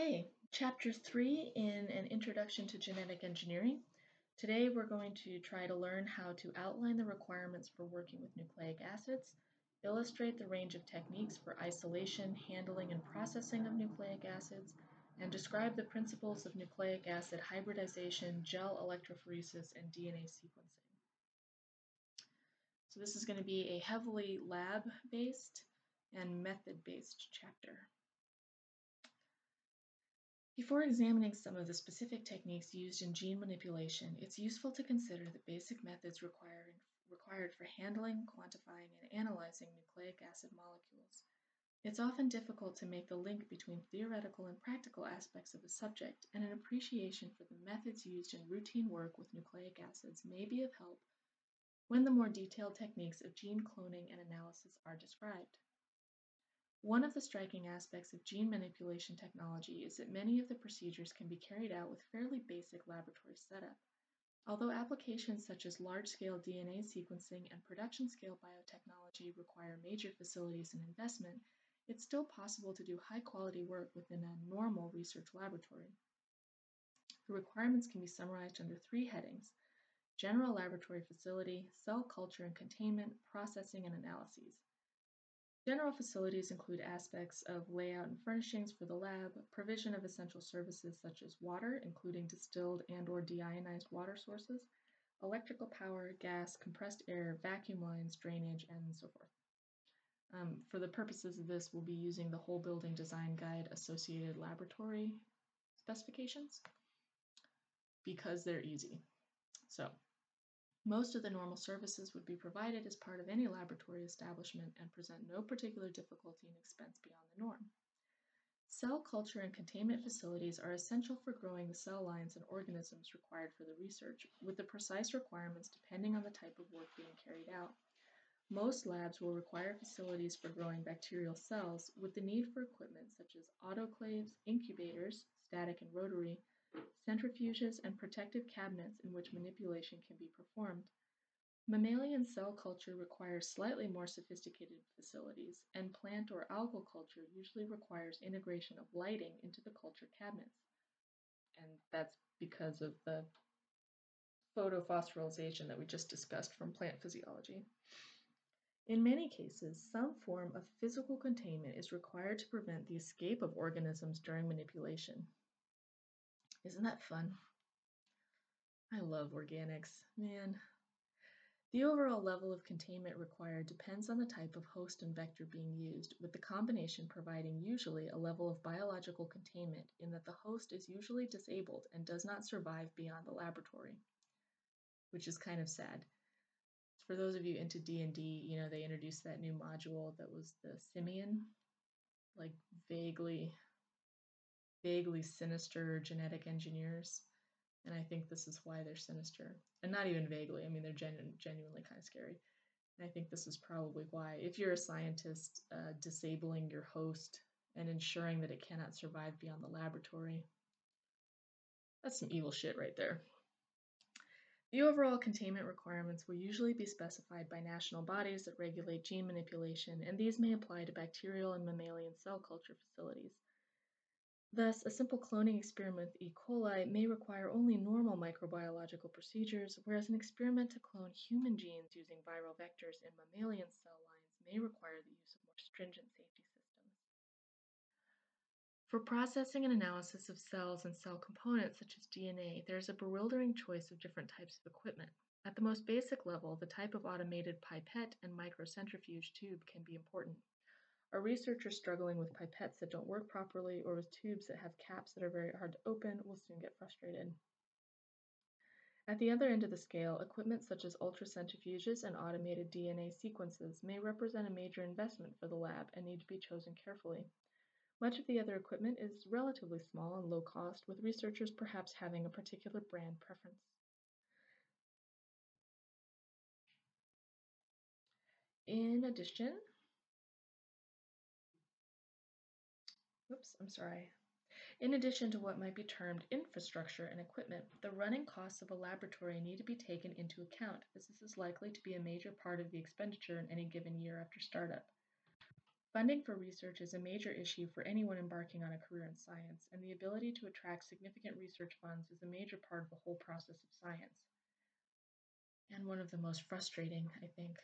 Okay, Chapter 3 in an Introduction to Genetic Engineering. Today we're going to try to learn how to outline the requirements for working with nucleic acids, illustrate the range of techniques for isolation, handling, and processing of nucleic acids, and describe the principles of nucleic acid hybridization, gel electrophoresis, and DNA sequencing. So this is going to be a heavily lab-based and method-based chapter. Before examining some of the specific techniques used in gene manipulation, it's useful to consider the basic methods required for handling, quantifying, and analyzing nucleic acid molecules. It's often difficult to make the link between theoretical and practical aspects of the subject, and an appreciation for the methods used in routine work with nucleic acids may be of help when the more detailed techniques of gene cloning and analysis are described. One of the striking aspects of gene manipulation technology is that many of the procedures can be carried out with fairly basic laboratory setup. Although applications such as large-scale DNA sequencing and production-scale biotechnology require major facilities and investment, it's still possible to do high-quality work within a normal research laboratory. The requirements can be summarized under three headings: general laboratory facility, cell culture and containment, processing and analyses. General facilities include aspects of layout and furnishings for the lab, provision of essential services such as water, including distilled and/or deionized water sources, electrical power, gas, compressed air, vacuum lines, drainage, and so forth. For the purposes of this, we'll be using the Whole Building Design Guide Associated Laboratory Specifications because they're easy. So, most of the normal services would be provided as part of any laboratory establishment and present no particular difficulty and expense beyond the norm. Cell culture and containment facilities are essential for growing the cell lines and organisms required for the research, with the precise requirements depending on the type of work being carried out. Most labs will require facilities for growing bacterial cells, with the need for equipment such as autoclaves, incubators, static and rotary, centrifuges, and protective cabinets in which manipulation can be performed. Mammalian cell culture requires slightly more sophisticated facilities, and plant or algal culture usually requires integration of lighting into the culture cabinets. And that's because of the photophosphorylation that we just discussed from plant physiology. In many cases, some form of physical containment is required to prevent the escape of organisms during manipulation. Isn't that fun? I love organics, man. The overall level of containment required depends on the type of host and vector being used, with the combination providing usually a level of biological containment in that the host is usually disabled and does not survive beyond the laboratory, which is kind of sad. For those of you into D&D, you know, they introduced that new module that was the simian, like vaguely sinister genetic engineers, and I think this is why they're sinister. And not even vaguely, I mean, they're genuinely kind of scary. And I think this is probably why. If you're a scientist, disabling your host and ensuring that it cannot survive beyond the laboratory, that's some evil shit right there. The overall containment requirements will usually be specified by national bodies that regulate gene manipulation, and these may apply to bacterial and mammalian cell culture facilities. Thus, a simple cloning experiment with E. coli may require only normal microbiological procedures, whereas an experiment to clone human genes using viral vectors in mammalian cell lines may require the use of more stringent safety systems. For processing and analysis of cells and cell components such as DNA, there is a bewildering choice of different types of equipment. At the most basic level, the type of automated pipette and microcentrifuge tube can be important. Are researchers struggling with pipettes that don't work properly or with tubes that have caps that are very hard to open will soon get frustrated. At the other end of the scale, equipment such as ultracentrifuges and automated DNA sequences may represent a major investment for the lab and need to be chosen carefully. Much of the other equipment is relatively small and low cost, with researchers perhaps having a particular brand preference. In addition, In addition to what might be termed infrastructure and equipment, the running costs of a laboratory need to be taken into account, as this is likely to be a major part of the expenditure in any given year after startup. Funding for research is a major issue for anyone embarking on a career in science, and the ability to attract significant research funds is a major part of the whole process of science, and one of the most frustrating, I think.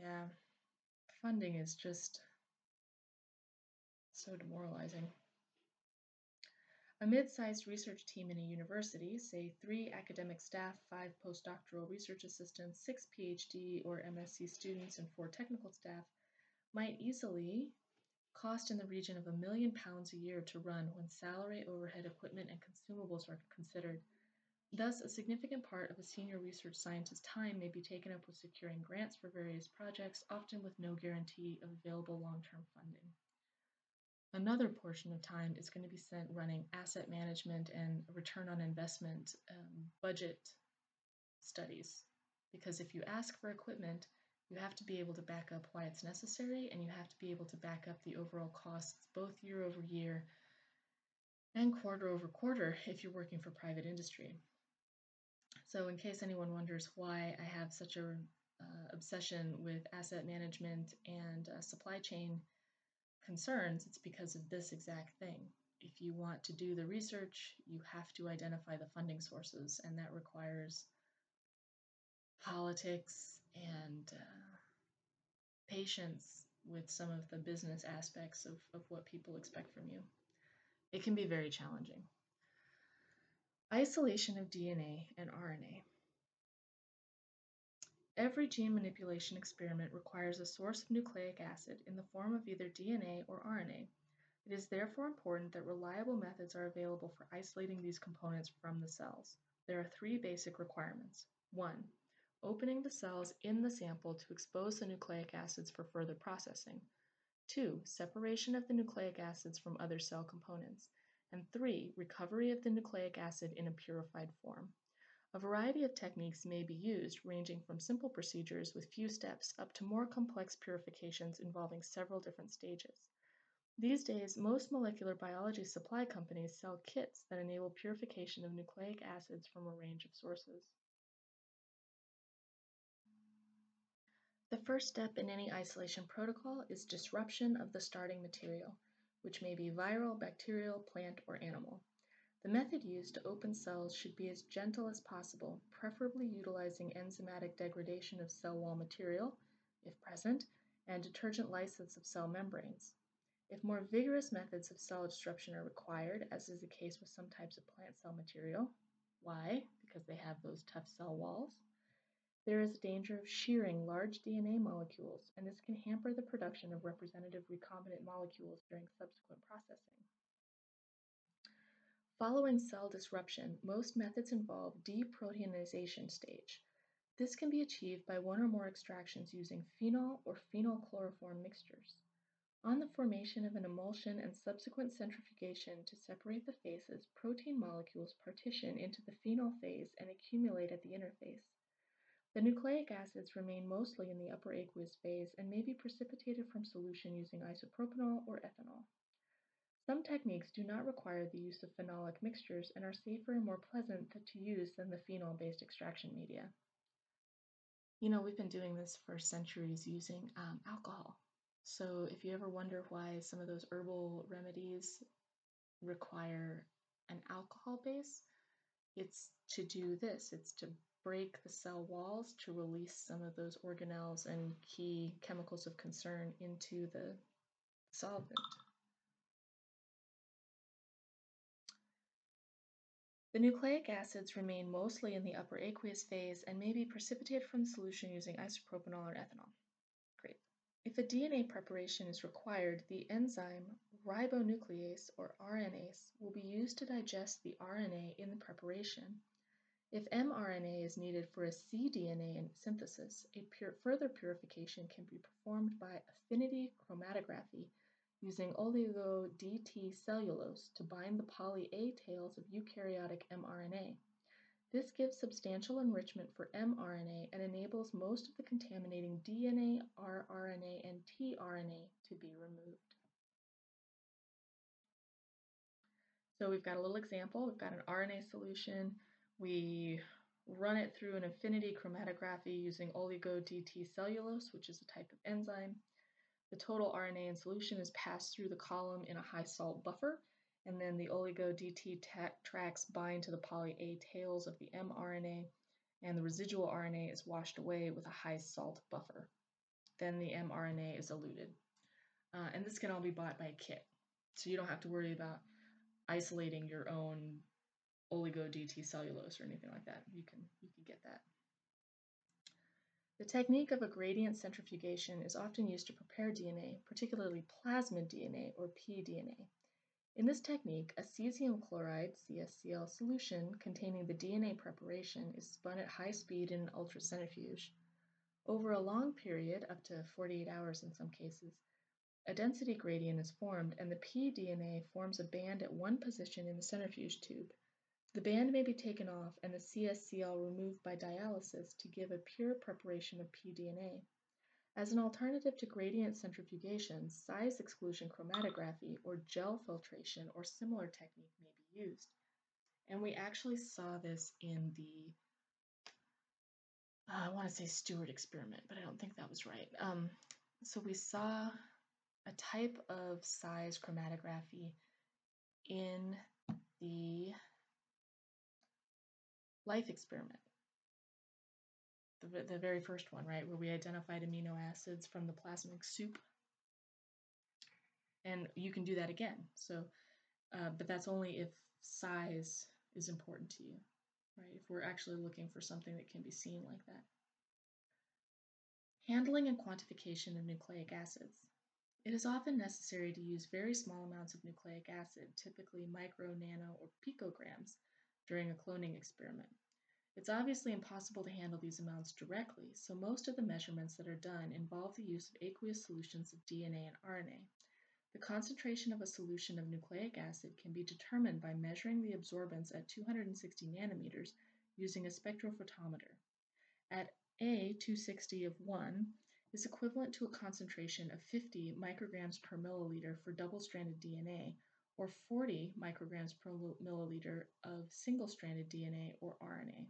Yeah, funding is just so demoralizing. A mid-sized research team in a university, say 3 academic staff, 5 postdoctoral research assistants, 6 PhD or MSc students, and 4 technical staff, might easily cost in the region of £1 million a year to run when salary, overhead, equipment, and consumables are considered. Thus, a significant part of a senior research scientist's time may be taken up with securing grants for various projects, often with no guarantee of available long-term funding. Another portion of time is going to be spent running asset management and return on investment budget studies, because if you ask for equipment, you have to be able to back up why it's necessary, and you have to be able to back up the overall costs both year over year and quarter over quarter if you're working for private industry. So in case anyone wonders why I have such an obsession with asset management and supply chain concerns, it's because of this exact thing. If you want to do the research, you have to identify the funding sources, and that requires politics and patience with some of the business aspects of what people expect from you. It can be very challenging. Isolation of DNA and RNA. Every gene manipulation experiment requires a source of nucleic acid in the form of either DNA or RNA. It is therefore important that reliable methods are available for isolating these components from the cells. There are 3 basic requirements. 1. Opening the cells in the sample to expose the nucleic acids for further processing. 2. Separation of the nucleic acids from other cell components. And 3. Recovery of the nucleic acid in a purified form. A variety of techniques may be used, ranging from simple procedures with few steps up to more complex purifications involving several different stages. These days, most molecular biology supply companies sell kits that enable purification of nucleic acids from a range of sources. The first step in any isolation protocol is disruption of the starting material, which may be viral, bacterial, plant, or animal. The method used to open cells should be as gentle as possible, preferably utilizing enzymatic degradation of cell wall material, if present, and detergent lysis of cell membranes. If more vigorous methods of cell disruption are required, as is the case with some types of plant cell material, why? Because they have those tough cell walls, there is a danger of shearing large DNA molecules, and this can hamper the production of representative recombinant molecules during subsequent processing. Following cell disruption, most methods involve deproteinization stage. This can be achieved by one or more extractions using phenol or phenylchloroform mixtures. On the formation of an emulsion and subsequent centrifugation to separate the phases, protein molecules partition into the phenol phase and accumulate at the interface. The nucleic acids remain mostly in the upper aqueous phase and may be precipitated from solution using isopropanol or ethanol. Some techniques do not require the use of phenolic mixtures and are safer and more pleasant to use than the phenol-based extraction media. You know, we've been doing this for centuries using alcohol. So if you ever wonder why some of those herbal remedies require an alcohol base, it's to do this. It's to break the cell walls to release some of those organelles and key chemicals of concern into the solvent. The nucleic acids remain mostly in the upper aqueous phase and may be precipitated from solution using isopropanol or ethanol. Great. If a DNA preparation is required, the enzyme ribonuclease or RNase will be used to digest the RNA in the preparation. If mRNA is needed for a cDNA synthesis, a further purification can be performed by affinity chromatography, using oligo-DT cellulose to bind the poly-A tails of eukaryotic mRNA. This gives substantial enrichment for mRNA and enables most of the contaminating DNA, rRNA, and tRNA to be removed. So we've got a little example. We've got an RNA solution. We run it through an affinity chromatography using oligo-DT cellulose, which is a type of enzyme. The total RNA in solution is passed through the column in a high salt buffer, and then the oligo-DT tracks bind to the poly-A tails of the mRNA, and the residual RNA is washed away with a high salt buffer. Then the mRNA is eluted. And this can all be bought by a kit, so you don't have to worry about isolating your own oligo-DT cellulose or anything like that. You can get that. The technique of a gradient centrifugation is often used to prepare DNA, particularly plasmid DNA or pDNA. In this technique, a cesium chloride (CSCl) solution containing the DNA preparation is spun at high speed in an ultracentrifuge. Over a long period, up to 48 hours in some cases, a density gradient is formed and the pDNA forms a band at one position in the centrifuge tube. The band may be taken off and the CSCl removed by dialysis to give a pure preparation of pDNA. As an alternative to gradient centrifugation, size exclusion chromatography or gel filtration or similar technique may be used. And we actually saw this in the, I want to say Stewart experiment, but I don't think that was right. So we saw a type of size chromatography in the life experiment, the very first one, right, where we identified amino acids from the plasmic soup. And you can do that again. So, but that's only if size is important to you, right? If we're actually looking for something that can be seen like that. Handling and quantification of nucleic acids. It is often necessary to use very small amounts of nucleic acid, typically micro, nano, or picograms, during a cloning experiment. It's obviously impossible to handle these amounts directly, so most of the measurements that are done involve the use of aqueous solutions of DNA and RNA. The concentration of a solution of nucleic acid can be determined by measuring the absorbance at 260 nanometers using a spectrophotometer. At A 260 of 1, is equivalent to a concentration of 50 micrograms per milliliter for double-stranded DNA or 40 micrograms per milliliter of single-stranded DNA or RNA.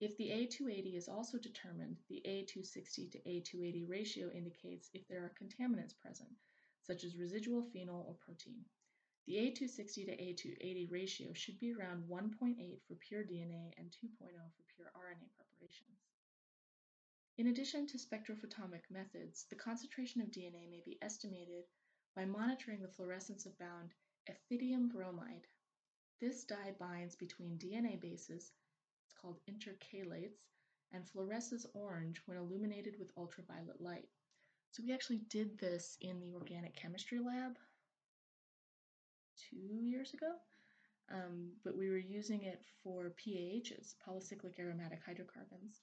If the A280 is also determined, the A260 to A280 ratio indicates if there are contaminants present, such as residual phenol or protein. The A260 to A280 ratio should be around 1.8 for pure DNA and 2.0 for pure RNA preparations. In addition to spectrophotomic methods, the concentration of DNA may be estimated by monitoring the fluorescence of bound ethidium bromide. This dye binds between DNA bases, it's called intercalates, and fluoresces orange when illuminated with ultraviolet light. So we actually did this in the organic chemistry lab 2 years ago, but we were using it for PAHs, polycyclic aromatic hydrocarbons.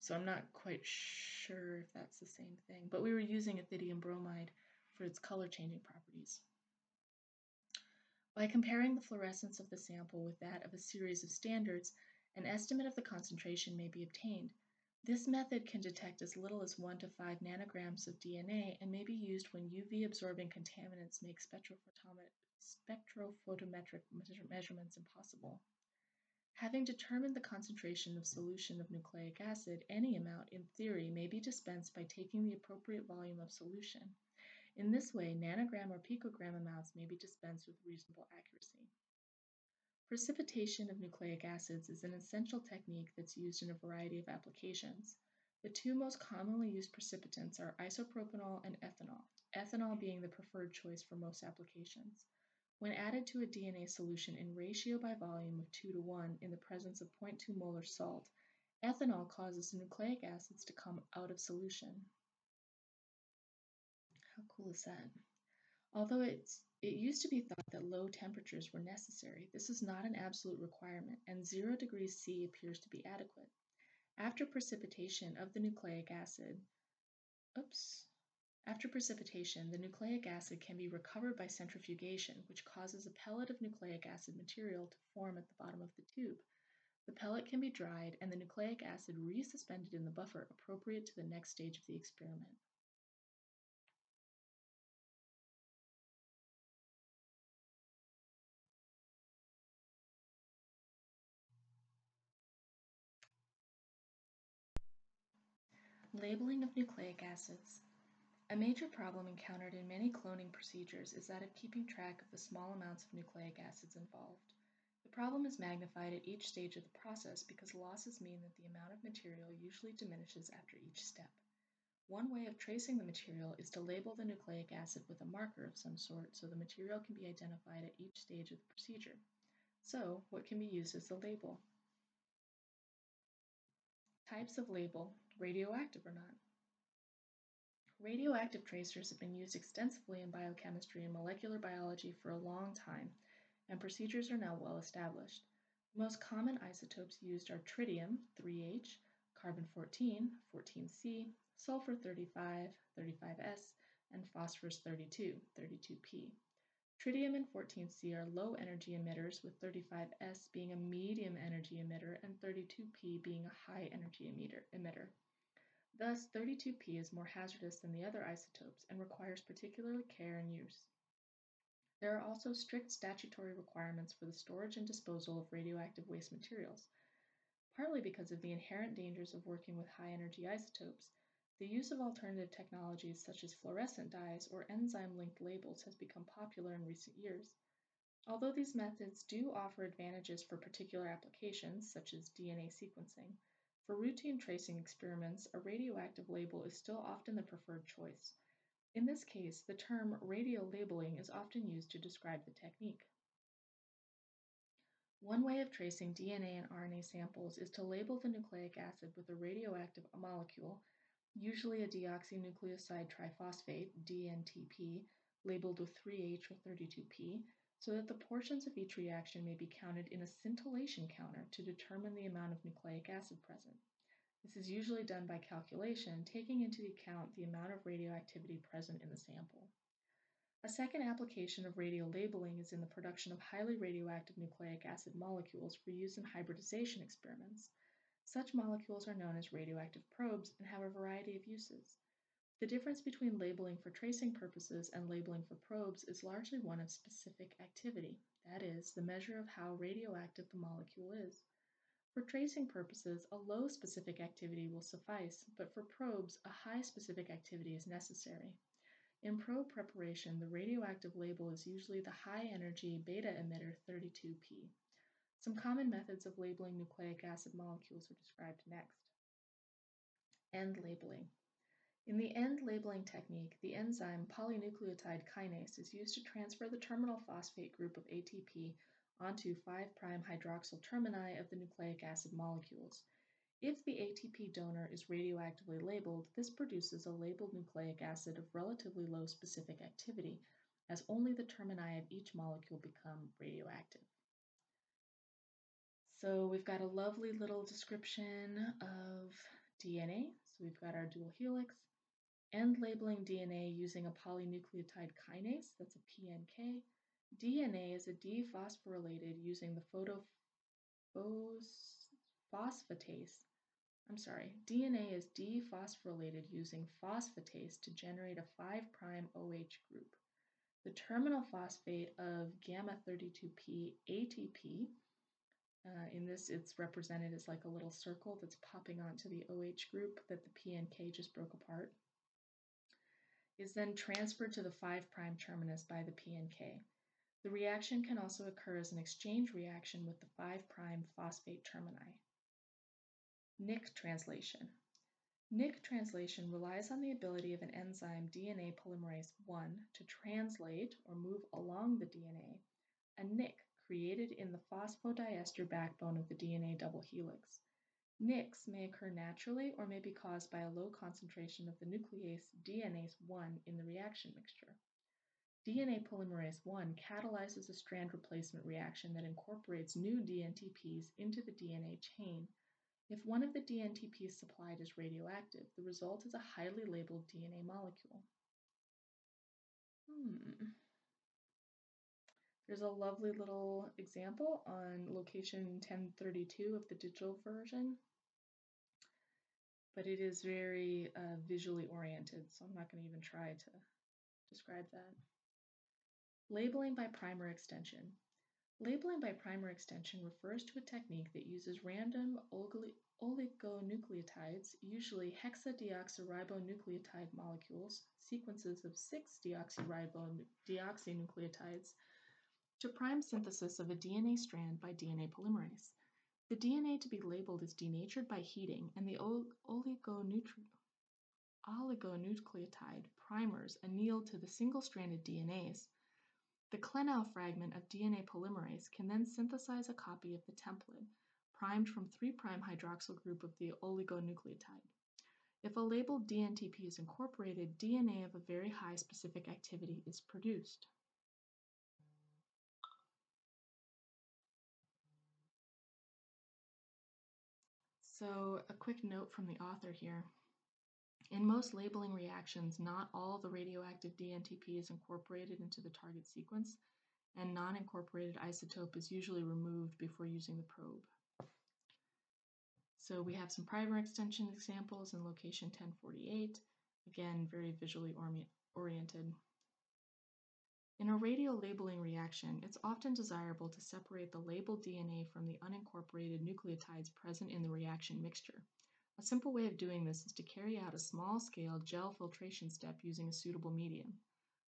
So I'm not quite sure if that's the same thing, but we were using ethidium bromide for its color-changing properties. By comparing the fluorescence of the sample with that of a series of standards, an estimate of the concentration may be obtained. This method can detect as little as 1 to 5 nanograms of DNA and may be used when UV-absorbing contaminants make spectrophotometric measurements impossible. Having determined the concentration of solution of nucleic acid, any amount, in theory, may be dispensed by taking the appropriate volume of solution. In this way, nanogram or picogram amounts may be dispensed with reasonable accuracy. Precipitation of nucleic acids is an essential technique that's used in a variety of applications. The two most commonly used precipitants are isopropanol and ethanol, ethanol being the preferred choice for most applications. When added to a DNA solution in ratio by volume of 2:1 in the presence of 0.2 molar salt, ethanol causes nucleic acids to come out of solution. How cool is that? Although it used to be thought that low temperatures were necessary, this is not an absolute requirement, and 0 degrees C appears to be adequate. After precipitation, the nucleic acid can be recovered by centrifugation, which causes a pellet of nucleic acid material to form at the bottom of the tube. The pellet can be dried and the nucleic acid resuspended in the buffer appropriate to the next stage of the experiment. Labeling of nucleic acids. A major problem encountered in many cloning procedures is that of keeping track of the small amounts of nucleic acids involved. The problem is magnified at each stage of the process because losses mean that the amount of material usually diminishes after each step. One way of tracing the material is to label the nucleic acid with a marker of some sort so the material can be identified at each stage of the procedure. So, what can be used as the label? Types of label, radioactive or not. Radioactive tracers have been used extensively in biochemistry and molecular biology for a long time, and procedures are now well established. The most common isotopes used are tritium, 3H, carbon-14, 14C, sulfur-35, 35S, and phosphorus-32, 32P. Tritium and 14C are low-energy emitters, with 35S being a medium-energy emitter and 32P being a high-energy emitter. Thus, 32P is more hazardous than the other isotopes and requires particular care and use. There are also strict statutory requirements for the storage and disposal of radioactive waste materials. Partly because of the inherent dangers of working with high-energy isotopes, the use of alternative technologies such as fluorescent dyes or enzyme-linked labels has become popular in recent years. Although these methods do offer advantages for particular applications, such as DNA sequencing, for routine tracing experiments, a radioactive label is still often the preferred choice. In this case, the term radiolabeling is often used to describe the technique. One way of tracing DNA and RNA samples is to label the nucleic acid with a radioactive molecule, usually a deoxynucleoside triphosphate, DNTP, labeled with 3H or 32P, so that the portions of each reaction may be counted in a scintillation counter to determine the amount of nucleic acid present. This is usually done by calculation, taking into account the amount of radioactivity present in the sample. A second application of radiolabeling is in the production of highly radioactive nucleic acid molecules for use in hybridization experiments. Such molecules are known as radioactive probes and have a variety of uses. The difference between labeling for tracing purposes and labeling for probes is largely one of specific activity, that is, the measure of how radioactive the molecule is. For tracing purposes, a low specific activity will suffice, but for probes, a high specific activity is necessary. In probe preparation, the radioactive label is usually the high-energy beta emitter 32P. Some common methods of labeling nucleic acid molecules are described next. End labeling. In the end labeling technique, the enzyme polynucleotide kinase is used to transfer the terminal phosphate group of ATP onto 5' hydroxyl termini of the nucleic acid molecules. If the ATP donor is radioactively labeled, this produces a labeled nucleic acid of relatively low specific activity, as only the termini of each molecule become radioactive. So we've got a lovely little description of DNA. So we've got our dual helix, end labeling DNA using a polynucleotide kinase, that's a PNK. DNA is a dephosphorylated using the phosphatase. DNA is dephosphorylated using phosphatase to generate a 5' OH group. The terminal phosphate of gamma 32P ATP, in this, it's represented as like a little circle that's popping onto the OH group that the PNK just broke apart, is then transferred to the 5' terminus by the PNK. The reaction can also occur as an exchange reaction with the 5' phosphate termini. Nick translation. Nick translation relies on the ability of an enzyme DNA polymerase I to translate or move along the DNA, a nick created in the phosphodiester backbone of the DNA double helix. Nicks may occur naturally or may be caused by a low concentration of the nuclease DNase I in the reaction mixture. DNA polymerase I catalyzes a strand replacement reaction that incorporates new DNTPs into the DNA chain. If one of the DNTPs supplied is radioactive, the result is a highly labeled DNA molecule. There's a lovely little example on location 1032 of the digital version, but it is very visually oriented, so I'm not going to even try to describe that. Labeling by primer extension. Labeling by primer extension refers to a technique that uses random oligonucleotides, usually hexadeoxyribonucleotide molecules, sequences of 6 deoxynucleotides, to prime synthesis of a DNA strand by DNA polymerase. The DNA to be labeled is denatured by heating, and the oligonucleotide primers anneal to the single-stranded DNAs. The Klenow fragment of DNA polymerase can then synthesize a copy of the template, primed from 3' hydroxyl group of the oligonucleotide. If a labeled DNTP is incorporated, DNA of a very high specific activity is produced. So a quick note from the author here. In most labeling reactions, not all the radioactive DNTP is incorporated into the target sequence, and non-incorporated isotope is usually removed before using the probe. So we have some primer extension examples in location 1048, again, very visually oriented. In a radiolabeling reaction, it's often desirable to separate the labeled DNA from the unincorporated nucleotides present in the reaction mixture. A simple way of doing this is to carry out a small-scale gel filtration step using a suitable medium.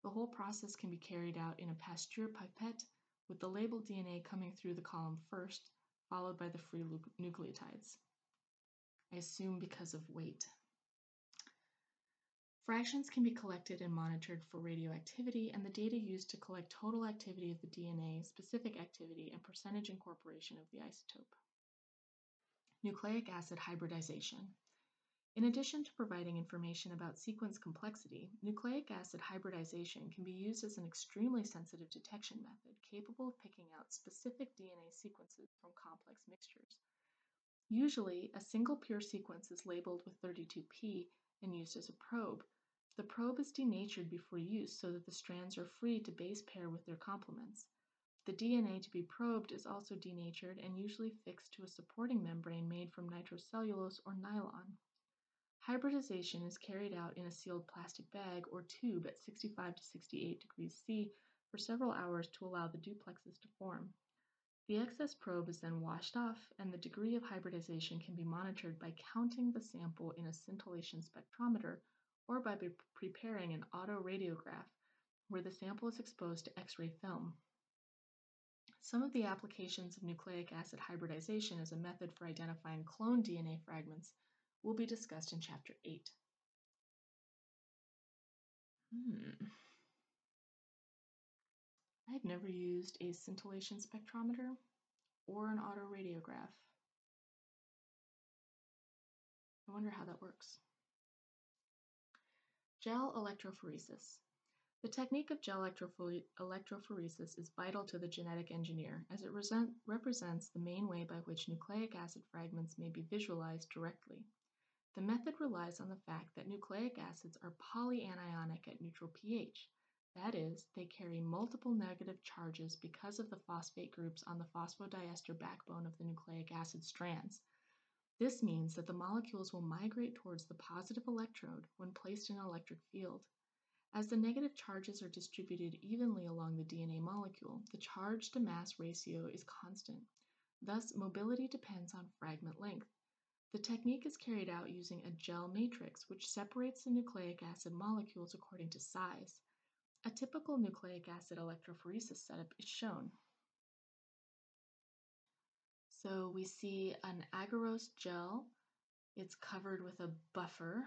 The whole process can be carried out in a Pasteur pipette, with the labeled DNA coming through the column first, followed by the free nucleotides. I assume because of weight. Fractions can be collected and monitored for radioactivity, and the data used to collect total activity of the DNA, specific activity, and percentage incorporation of the isotope. Nucleic acid hybridization. In addition to providing information about sequence complexity, nucleic acid hybridization can be used as an extremely sensitive detection method capable of picking out specific DNA sequences from complex mixtures. Usually, a single pure sequence is labeled with 32P and used as a probe. The probe is denatured before use so that the strands are free to base pair with their complements. The DNA to be probed is also denatured and usually fixed to a supporting membrane made from nitrocellulose or nylon. Hybridization is carried out in a sealed plastic bag or tube at 65 to 68 degrees C for several hours to allow the duplexes to form. The excess probe is then washed off, and the degree of hybridization can be monitored by counting the sample in a scintillation spectrometer or by preparing an autoradiograph where the sample is exposed to X-ray film. Some of the applications of nucleic acid hybridization as a method for identifying cloned DNA fragments will be discussed in Chapter 8. I've never used a scintillation spectrometer or an autoradiograph. I wonder how that works. Gel electrophoresis. The technique of gel electrophoresis is vital to the genetic engineer, as it represents the main way by which nucleic acid fragments may be visualized directly. The method relies on the fact that nucleic acids are polyanionic at neutral pH. That is, they carry multiple negative charges because of the phosphate groups on the phosphodiester backbone of the nucleic acid strands. This means that the molecules will migrate towards the positive electrode when placed in an electric field. As the negative charges are distributed evenly along the DNA molecule, the charge-to-mass ratio is constant. Thus, mobility depends on fragment length. The technique is carried out using a gel matrix, which separates the nucleic acid molecules according to size. A typical nucleic acid electrophoresis setup is shown. So we see an agarose gel. It's covered with a buffer.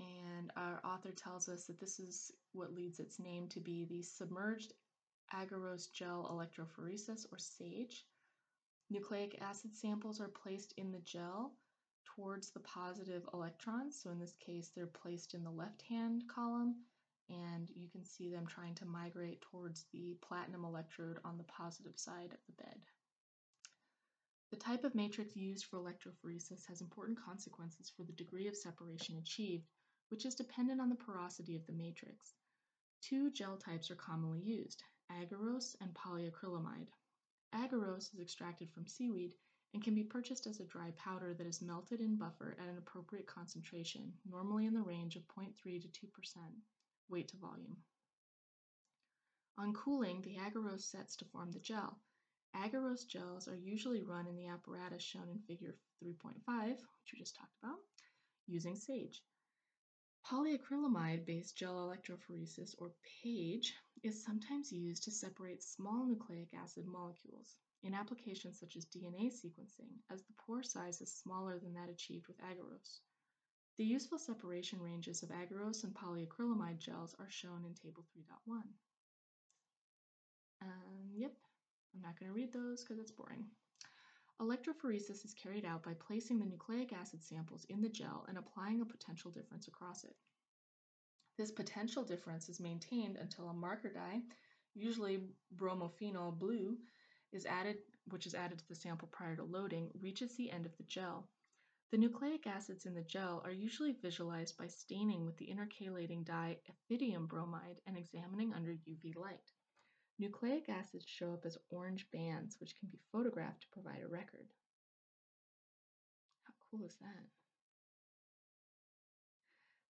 And our author tells us that this is what leads its name to be the submerged agarose gel electrophoresis, or SAGE. Nucleic acid samples are placed in the gel towards the positive electrons. So in this case, they're placed in the left-hand column, and you can see them trying to migrate towards the platinum electrode on the positive side of the bed. The type of matrix used for electrophoresis has important consequences for the degree of separation achieved, which is dependent on the porosity of the matrix. Two gel types are commonly used, agarose and polyacrylamide. Agarose is extracted from seaweed and can be purchased as a dry powder that is melted in buffer at an appropriate concentration, normally in the range of 0.3 to 2%. Weight to volume. On cooling, the agarose sets to form the gel. Agarose gels are usually run in the apparatus shown in figure 3.5, which we just talked about, using SAGE. Polyacrylamide-based gel electrophoresis, or phage, is sometimes used to separate small nucleic acid molecules in applications such as DNA sequencing, as the pore size is smaller than that achieved with agarose. The useful separation ranges of agarose and polyacrylamide gels are shown in Table 3.1. I'm not going to read those because it's boring. Electrophoresis is carried out by placing the nucleic acid samples in the gel and applying a potential difference across it. This potential difference is maintained until a marker dye, usually bromophenol blue, which is added to the sample prior to loading, reaches the end of the gel. The nucleic acids in the gel are usually visualized by staining with the intercalating dye ethidium bromide and examining under UV light. Nucleic acids show up as orange bands, which can be photographed to provide a record. How cool is that?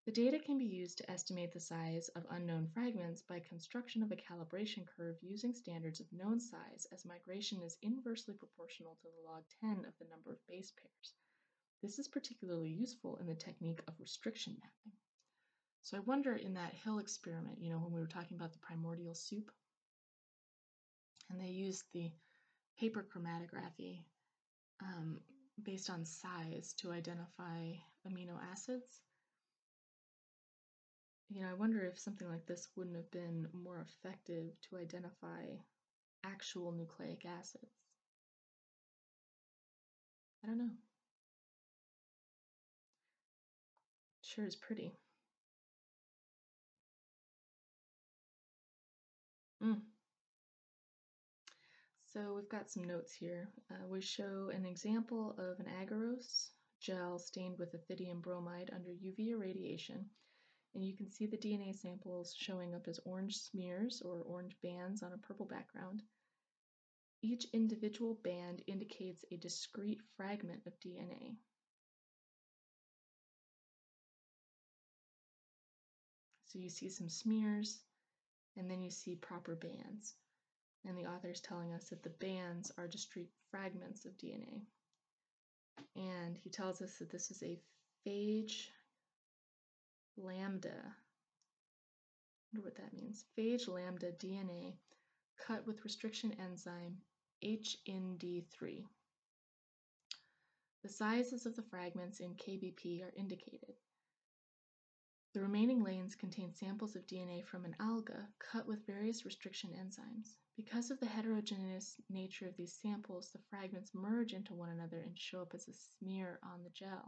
The data can be used to estimate the size of unknown fragments by construction of a calibration curve using standards of known size, as migration is inversely proportional to the log 10 of the number of base pairs. This is particularly useful in the technique of restriction mapping. So I wonder in that Hill experiment, you know, when we were talking about the primordial soup, and they used the paper chromatography based on size to identify amino acids. You know, I wonder if something like this wouldn't have been more effective to identify actual nucleic acids. I don't know. Sure is pretty. So we've got some notes here. We show an example of an agarose gel stained with ethidium bromide under UV irradiation, and you can see the DNA samples showing up as orange smears or orange bands on a purple background. Each individual band indicates a discrete fragment of DNA. So you see some smears, and then you see proper bands. And the author is telling us that the bands are discrete fragments of DNA. And he tells us that this is a phage lambda. I wonder what that means. Phage lambda DNA cut with restriction enzyme HND3. The sizes of the fragments in kbp are indicated. The remaining lanes contain samples of DNA from an alga cut with various restriction enzymes. Because of the heterogeneous nature of these samples, the fragments merge into one another and show up as a smear on the gel.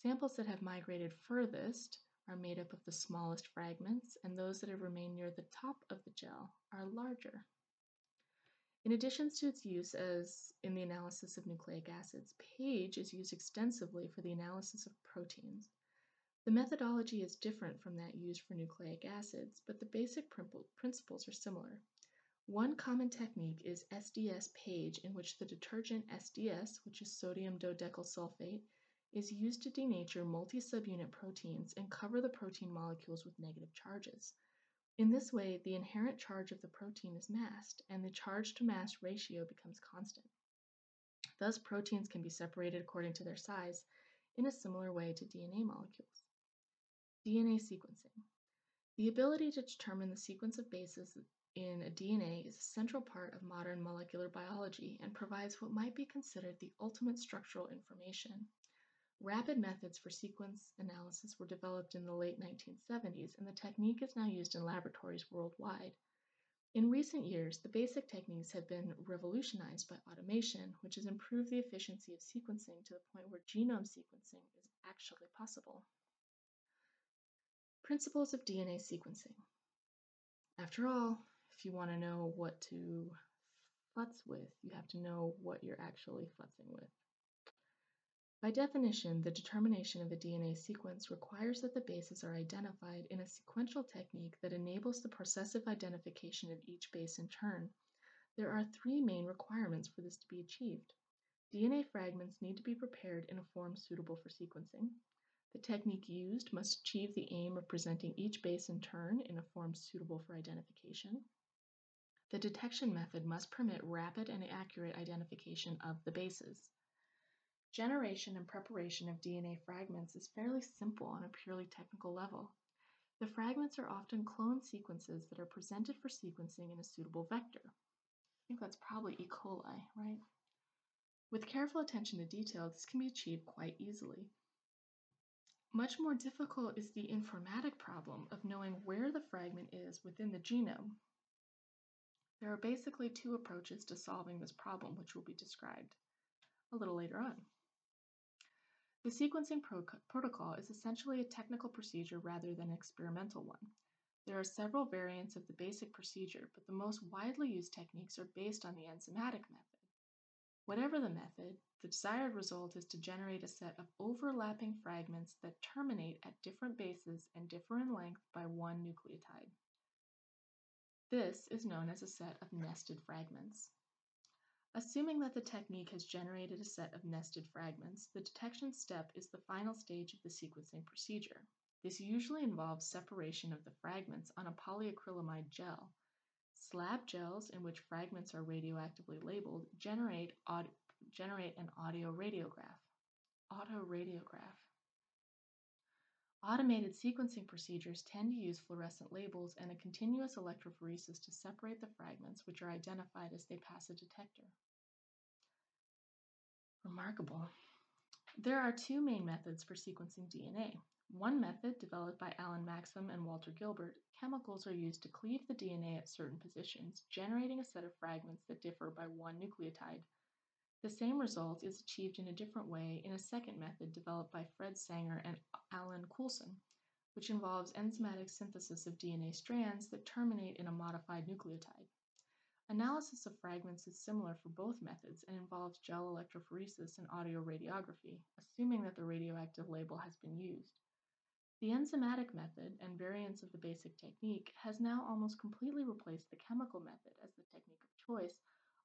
Samples that have migrated furthest are made up of the smallest fragments, and those that have remained near the top of the gel are larger. In addition to its use as in the analysis of nucleic acids, phage is used extensively for the analysis of proteins. The methodology is different from that used for nucleic acids, but the basic principles are similar. One common technique is SDS phage, in which the detergent SDS, which is sodium dodecyl sulfate, is used to denature multi-subunit proteins and cover the protein molecules with negative charges. In this way, the inherent charge of the protein is masked, and the charge-to-mass ratio becomes constant. Thus, proteins can be separated according to their size in a similar way to DNA molecules. DNA sequencing. The ability to determine the sequence of bases in a DNA is a central part of modern molecular biology and provides what might be considered the ultimate structural information. Rapid methods for sequence analysis were developed in the late 1970s, and the technique is now used in laboratories worldwide. In recent years, the basic techniques have been revolutionized by automation, which has improved the efficiency of sequencing to the point where genome sequencing is actually possible. Principles of DNA sequencing. After all, if you want to know what to futz with, you have to know what you're actually futzing with. By definition, the determination of a DNA sequence requires that the bases are identified in a sequential technique that enables the processive identification of each base in turn. There are three main requirements for this to be achieved. DNA fragments need to be prepared in a form suitable for sequencing. The technique used must achieve the aim of presenting each base in turn in a form suitable for identification. The detection method must permit rapid and accurate identification of the bases. Generation and preparation of DNA fragments is fairly simple on a purely technical level. The fragments are often clone sequences that are presented for sequencing in a suitable vector. I think that's probably E. coli, right? With careful attention to detail, this can be achieved quite easily. Much more difficult is the informatic problem of knowing where the fragment is within the genome. There are basically two approaches to solving this problem, which will be described a little later on. The sequencing protocol is essentially a technical procedure rather than an experimental one. There are several variants of the basic procedure, but the most widely used techniques are based on the enzymatic method. Whatever the method, the desired result is to generate a set of overlapping fragments that terminate at different bases and differ in length by one nucleotide. This is known as a set of nested fragments. Assuming that the technique has generated a set of nested fragments, the detection step is the final stage of the sequencing procedure. This usually involves separation of the fragments on a polyacrylamide gel. Slab gels in which fragments are radioactively labeled generate an autoradiograph. Automated sequencing procedures tend to use fluorescent labels and a continuous electrophoresis to separate the fragments, which are identified as they pass a detector. Remarkable. There are two main methods for sequencing DNA. One method, developed by Alan Maxam and Walter Gilbert, chemicals are used to cleave the DNA at certain positions, generating a set of fragments that differ by one nucleotide. The same result is achieved in a different way in a second method developed by Fred Sanger and Alan Coulson, which involves enzymatic synthesis of DNA strands that terminate in a modified nucleotide. Analysis of fragments is similar for both methods and involves gel electrophoresis and autoradiography, assuming that the radioactive label has been used. The enzymatic method and variants of the basic technique has now almost completely replaced the chemical method as the technique of choice,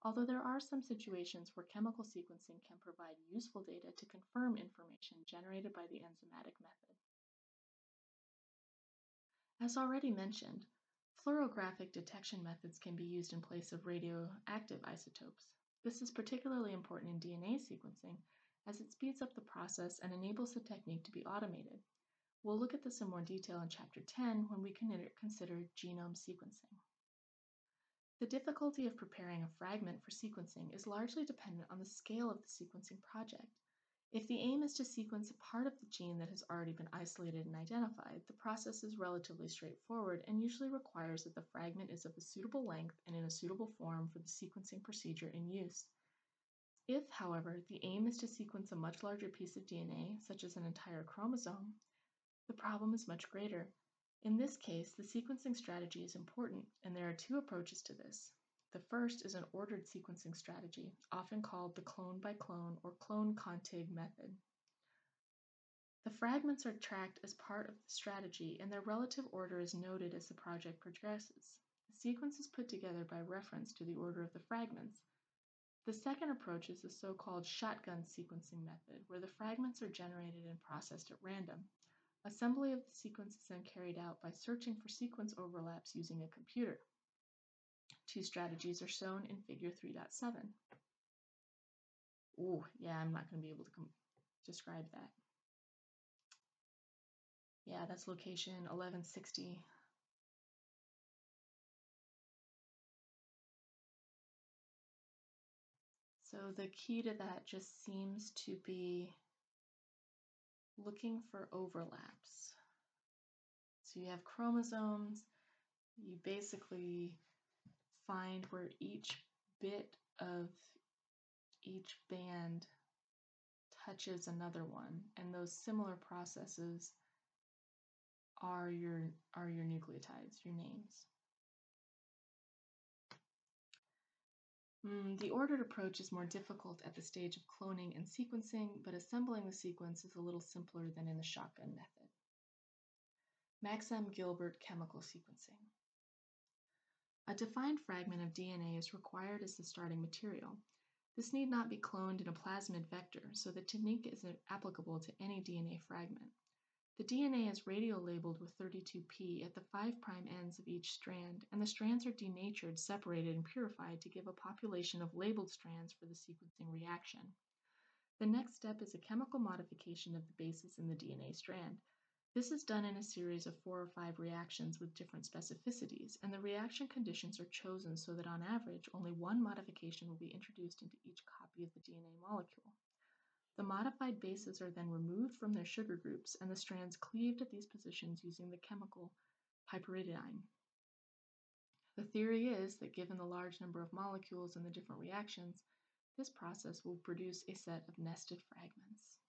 although there are some situations where chemical sequencing can provide useful data to confirm information generated by the enzymatic method. As already mentioned, fluorographic detection methods can be used in place of radioactive isotopes. This is particularly important in DNA sequencing, as it speeds up the process and enables the technique to be automated. We'll look at this in more detail in Chapter 10 when we consider genome sequencing. The difficulty of preparing a fragment for sequencing is largely dependent on the scale of the sequencing project. If the aim is to sequence a part of the gene that has already been isolated and identified, the process is relatively straightforward and usually requires that the fragment is of a suitable length and in a suitable form for the sequencing procedure in use. If, however, the aim is to sequence a much larger piece of DNA, such as an entire chromosome, the problem is much greater. In this case, the sequencing strategy is important, and there are two approaches to this. The first is an ordered sequencing strategy, often called the clone-by-clone or clone-contig method. The fragments are tracked as part of the strategy, and their relative order is noted as the project progresses. The sequence is put together by reference to the order of the fragments. The second approach is the so-called shotgun sequencing method, where the fragments are generated and processed at random. Assembly of the sequence is then carried out by searching for sequence overlaps using a computer. Two strategies are shown in Figure 3.7. Ooh, yeah, I'm not going to be able to describe that. Yeah, that's location 1160. So the key to that just seems to be looking for overlaps. So you have chromosomes, you basically find where each bit of each band touches another one, and those similar processes are your nucleotides, your names. The ordered approach is more difficult at the stage of cloning and sequencing, but assembling the sequence is a little simpler than in the shotgun method. Maxam-Gilbert chemical sequencing. A defined fragment of DNA is required as the starting material. This need not be cloned in a plasmid vector, so the technique is applicable to any DNA fragment. The DNA is radiolabeled with 32P at the 5' ends of each strand, and the strands are denatured, separated, and purified to give a population of labeled strands for the sequencing reaction. The next step is a chemical modification of the bases in the DNA strand. This is done in a series of 4 or 5 reactions with different specificities, and the reaction conditions are chosen so that on average only one modification will be introduced into each copy of the DNA molecule. The modified bases are then removed from their sugar groups and the strands cleaved at these positions using the chemical piperidine. The theory is that given the large number of molecules in the different reactions, this process will produce a set of nested fragments.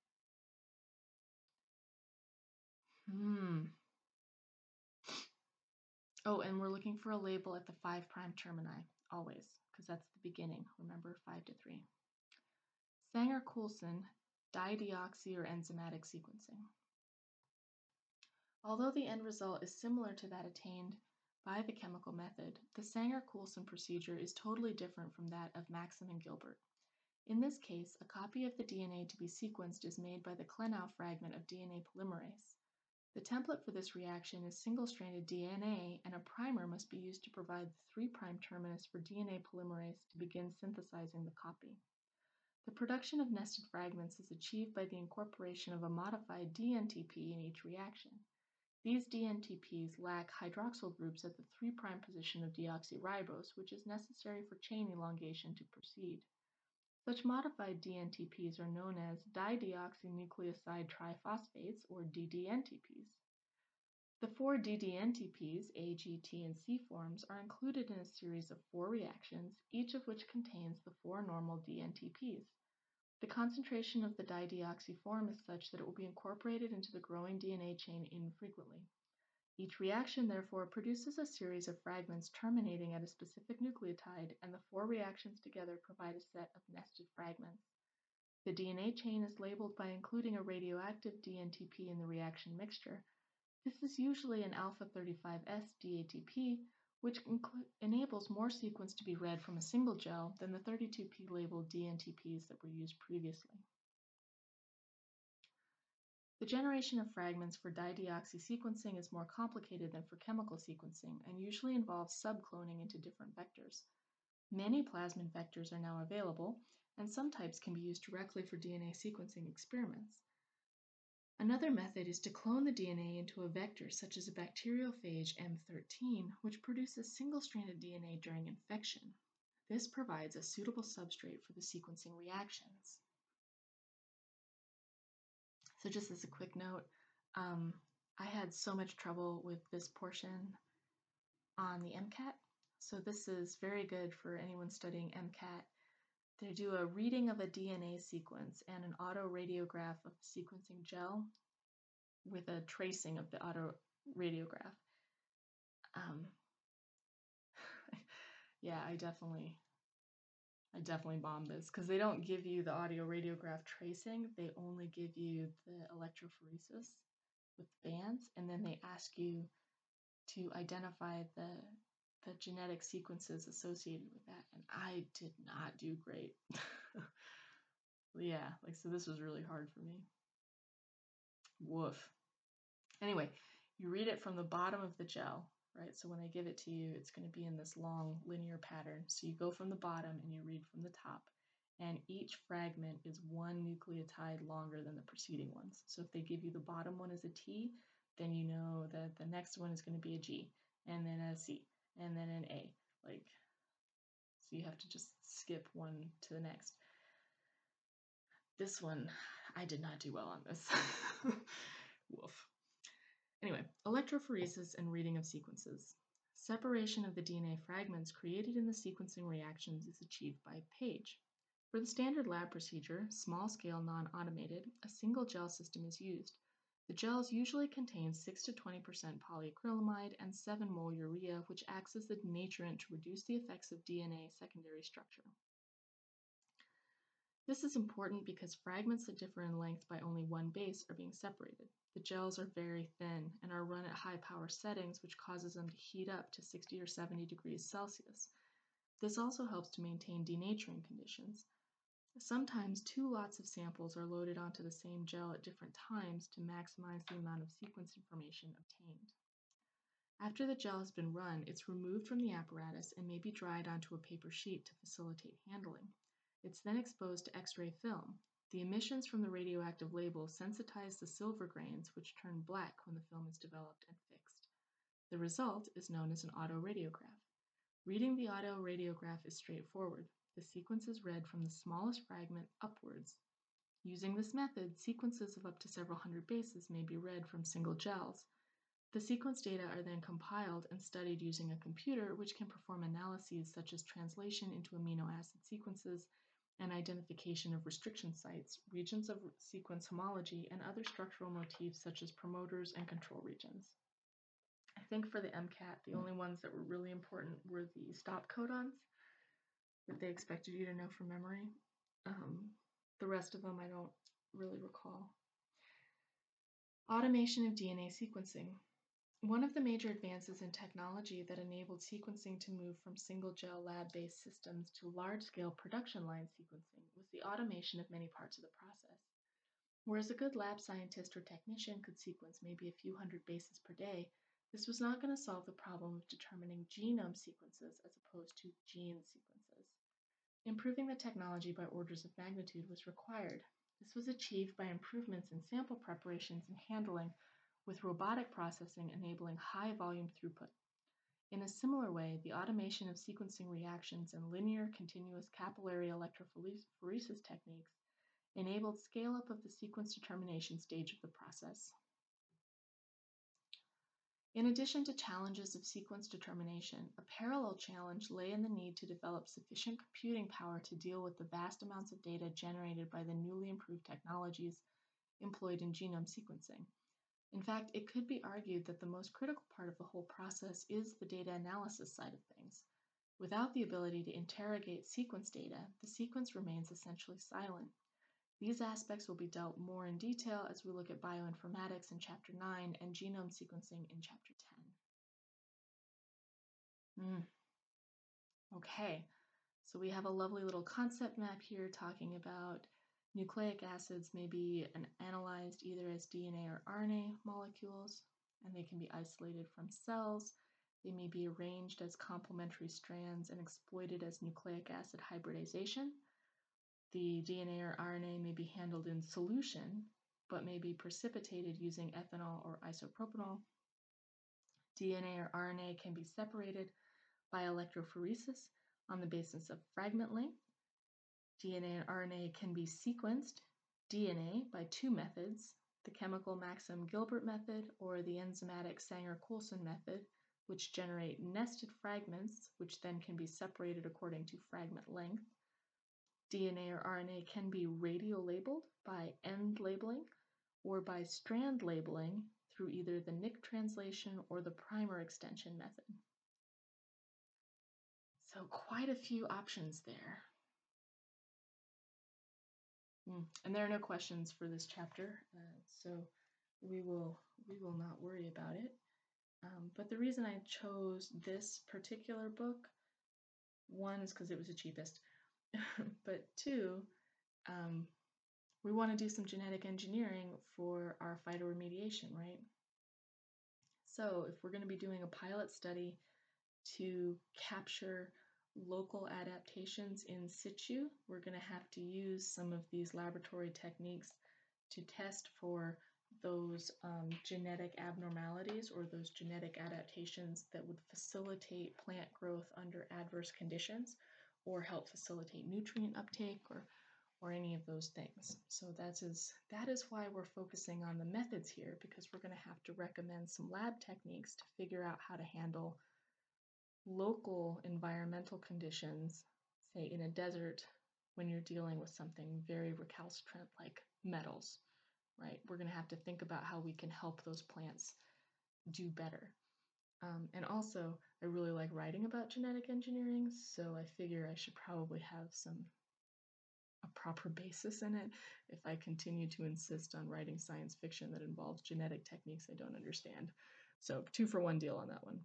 Oh, and we're looking for a label at the 5' termini, always, because that's the beginning. Remember, 5 to 3. Sanger-Coulson dideoxy or enzymatic sequencing. Although the end result is similar to that attained by the chemical method, the Sanger-Coulson procedure is totally different from that of Maxam-Gilbert. In this case, a copy of the DNA to be sequenced is made by the Klenow fragment of DNA polymerase. The template for this reaction is single-stranded DNA, and a primer must be used to provide the 3' terminus for DNA polymerase to begin synthesizing the copy. The production of nested fragments is achieved by the incorporation of a modified DNTP in each reaction. These DNTPs lack hydroxyl groups at the 3' position of deoxyribose, which is necessary for chain elongation to proceed. Such modified DNTPs are known as dideoxynucleoside triphosphates, or DDNTPs. The 4 DDNTPs, A, G, T, and C forms, are included in a series of 4 reactions, each of which contains the 4 normal DNTPs. The concentration of the dideoxy form is such that it will be incorporated into the growing DNA chain infrequently. Each reaction, therefore, produces a series of fragments terminating at a specific nucleotide, and the 4 reactions together provide a set of nested fragments. The DNA chain is labeled by including a radioactive DNTP in the reaction mixture. This is usually an alpha-35S DATP, which enables more sequence to be read from a single gel than the 32P labeled DNTPs that were used previously. The generation of fragments for dideoxy sequencing is more complicated than for chemical sequencing and usually involves subcloning into different vectors. Many plasmid vectors are now available, and some types can be used directly for DNA sequencing experiments. Another method is to clone the DNA into a vector such as a bacterial phage M13, which produces single-stranded DNA during infection. This provides a suitable substrate for the sequencing reactions. So just as a quick note, I had so much trouble with this portion on the MCAT. So this is very good for anyone studying MCAT. They do a reading of a DNA sequence and an autoradiograph of the sequencing gel with a tracing of the autoradiograph. Yeah, I definitely bombed this because they don't give you the autoradiograph tracing. They only give you the electrophoresis with the bands, and then they ask you to identify the genetic sequences associated with that, and I did not do great. Yeah, like, so this was really hard for me. Woof. Anyway, you read it from the bottom of the gel, right? So when they give it to you, it's going to be in this long linear pattern. So you go from the bottom and you read from the top, and each fragment is one nucleotide longer than the preceding ones. So if they give you the bottom one as a T, then you know that the next one is going to be a G, and then a C, and then an A, like, so you have to just skip one to the next. This one, I did not do well on this. Woof. Anyway, electrophoresis and reading of sequences. Separation of the DNA fragments created in the sequencing reactions is achieved by page. For the standard lab procedure, small-scale non-automated, a single gel system is used. The gels usually contain 6 to 20% polyacrylamide and 7 mole urea, which acts as the denaturant to reduce the effects of DNA secondary structure. This is important because fragments that differ in length by only one base are being separated. The gels are very thin and are run at high power settings, which causes them to heat up to 60 or 70 degrees Celsius. This also helps to maintain denaturing conditions. Sometimes two lots of samples are loaded onto the same gel at different times to maximize the amount of sequence information obtained. After the gel has been run, it's removed from the apparatus and may be dried onto a paper sheet to facilitate handling. It's then exposed to X-ray film. The emissions from the radioactive label sensitize the silver grains, which turn black when the film is developed and fixed. The result is known as an autoradiograph. Reading the autoradiograph is straightforward. The sequence is read from the smallest fragment upwards. Using this method, sequences of up to several hundred bases may be read from single gels. The sequence data are then compiled and studied using a computer, which can perform analyses such as translation into amino acid sequences and identification of restriction sites, regions of sequence homology, and other structural motifs such as promoters and control regions. I think for the MCAT, the only ones that were really important were the stop codons that they expected you to know from memory. The rest of them I don't really recall. Automation of DNA sequencing. One of the major advances in technology that enabled sequencing to move from single gel lab-based systems to large-scale production line sequencing was the automation of many parts of the process. Whereas a good lab scientist or technician could sequence maybe a few hundred bases per day, this was not going to solve the problem of determining genome sequences as opposed to gene sequences. Improving the technology by orders of magnitude was required. This was achieved by improvements in sample preparations and handling, with robotic processing enabling high volume throughput. In a similar way, the automation of sequencing reactions and linear continuous capillary electrophoresis techniques enabled scale-up of the sequence determination stage of the process. In addition to challenges of sequence determination, a parallel challenge lay in the need to develop sufficient computing power to deal with the vast amounts of data generated by the newly improved technologies employed in genome sequencing. In fact, it could be argued that the most critical part of the whole process is the data analysis side of things. Without the ability to interrogate sequence data, the sequence remains essentially silent. These aspects will be dealt more in detail as we look at bioinformatics in Chapter 9 and genome sequencing in Chapter 10. Okay, so we have a lovely little concept map here talking about nucleic acids may be analyzed either as DNA or RNA molecules, and they can be isolated from cells. They may be arranged as complementary strands and exploited as nucleic acid hybridization. The DNA or RNA may be handled in solution, but may be precipitated using ethanol or isopropanol. DNA or RNA can be separated by electrophoresis on the basis of fragment length. DNA and RNA can be sequenced, DNA, by two methods, the chemical Maxam-Gilbert method or the enzymatic Sanger-Coulson method, which generate nested fragments, which then can be separated according to fragment length. DNA or RNA can be radiolabeled by end labeling or by strand labeling through either the Nick translation or the primer extension method. So quite a few options there. And there are no questions for this chapter, so we will not worry about it. But the reason I chose this particular book, one, is because it was the cheapest. But two, we want to do some genetic engineering for our phytoremediation, right? So if we're going to be doing a pilot study to capture local adaptations in situ, we're going to have to use some of these laboratory techniques to test for those genetic abnormalities or those genetic adaptations that would facilitate plant growth under adverse conditions, or help facilitate nutrient uptake, or any of those things. So that is why we're focusing on the methods here, because we're going to have to recommend some lab techniques to figure out how to handle local environmental conditions, say in a desert, when you're dealing with something very recalcitrant like metals, right? We're going to have to think about how we can help those plants do better. And also, I really like writing about genetic engineering, so I figure I should probably have a proper basis in it if I continue to insist on writing science fiction that involves genetic techniques I don't understand. So 2-for-1 deal on that one.